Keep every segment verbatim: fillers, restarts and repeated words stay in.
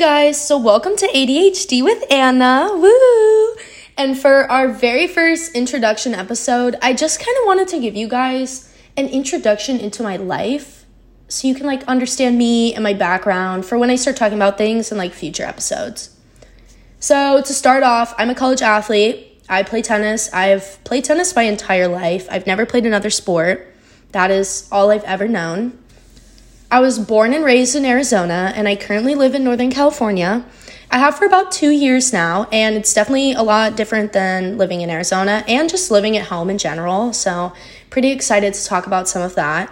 guys, so welcome to A D H D with Anna Woo-Hoo. And for our very first introduction episode, I just kind of wanted to give you guys an introduction into my life so you can like understand me and my background for when I start talking about things in like future episodes. So to start off, I'm a college athlete. I play tennis. I've played tennis my entire life. I've never played another sport. That is all I've ever known. I was born and raised in Arizona, and I currently live in Northern California. I have for about two years now, and it's definitely a lot different than living in Arizona and just living at home in general, so pretty excited to talk about some of that.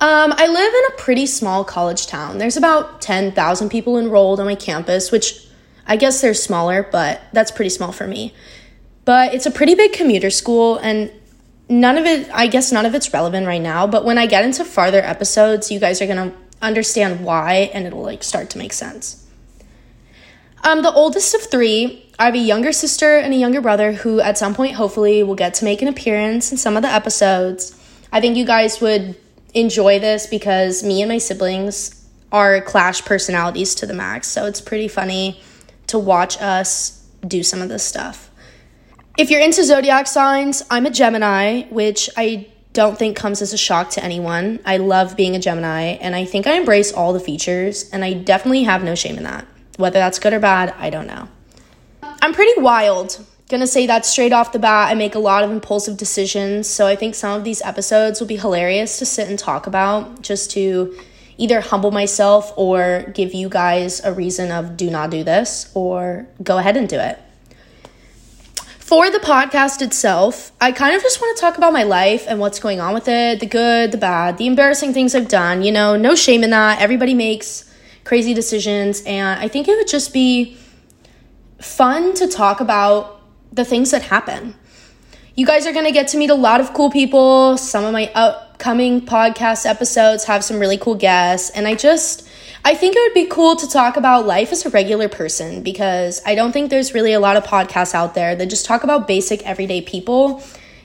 Um, I live in a pretty small college town. There's about ten thousand people enrolled on my campus, which I guess they're smaller, but that's pretty small for me. But it's a pretty big commuter school, and None of it, I guess none of it's relevant right now, but when I get into farther episodes, you guys are going to understand why, and it'll like start to make sense. I'm the oldest of three. I have a younger sister and a younger brother who at some point hopefully will get to make an appearance in some of the episodes. I think you guys would enjoy this because me and my siblings are clash personalities to the max, so it's pretty funny to watch us do some of this stuff. If you're into zodiac signs, I'm a Gemini, which I don't think comes as a shock to anyone. I love being a Gemini, and I think I embrace all the features, and I definitely have no shame in that. Whether that's good or bad, I don't know. I'm pretty wild. Gonna say that straight off the bat. I make a lot of impulsive decisions, so I think some of these episodes will be hilarious to sit and talk about, just to either humble myself or give you guys a reason of do not do this, or go ahead and do it. For the podcast itself, I kind of just want to talk about my life and what's going on with it, the good, the bad, the embarrassing things I've done, you know, no shame in that. Everybody makes crazy decisions, and I think it would just be fun to talk about the things that happen. You guys are going to get to meet a lot of cool people. Some of my upcoming podcast episodes have some really cool guests, and I just, I think it would be cool to talk about life as a regular person, because I don't think there's really a lot of podcasts out there that just talk about basic everyday people.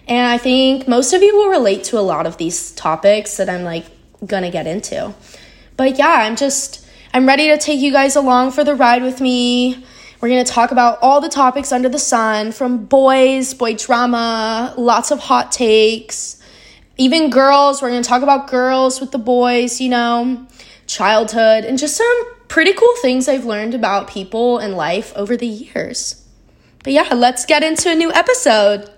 And I think most of you will relate to a lot of these topics that I'm like gonna get into. But yeah, I'm just, I'm ready to take you guys along for the ride with me. We're gonna talk about all the topics under the sun, from boys, boy drama, lots of hot takes, even girls. We're gonna talk about girls with the boys, you know, childhood, and just some pretty cool things I've learned about people and life over the years. But yeah, let's get into a new episode.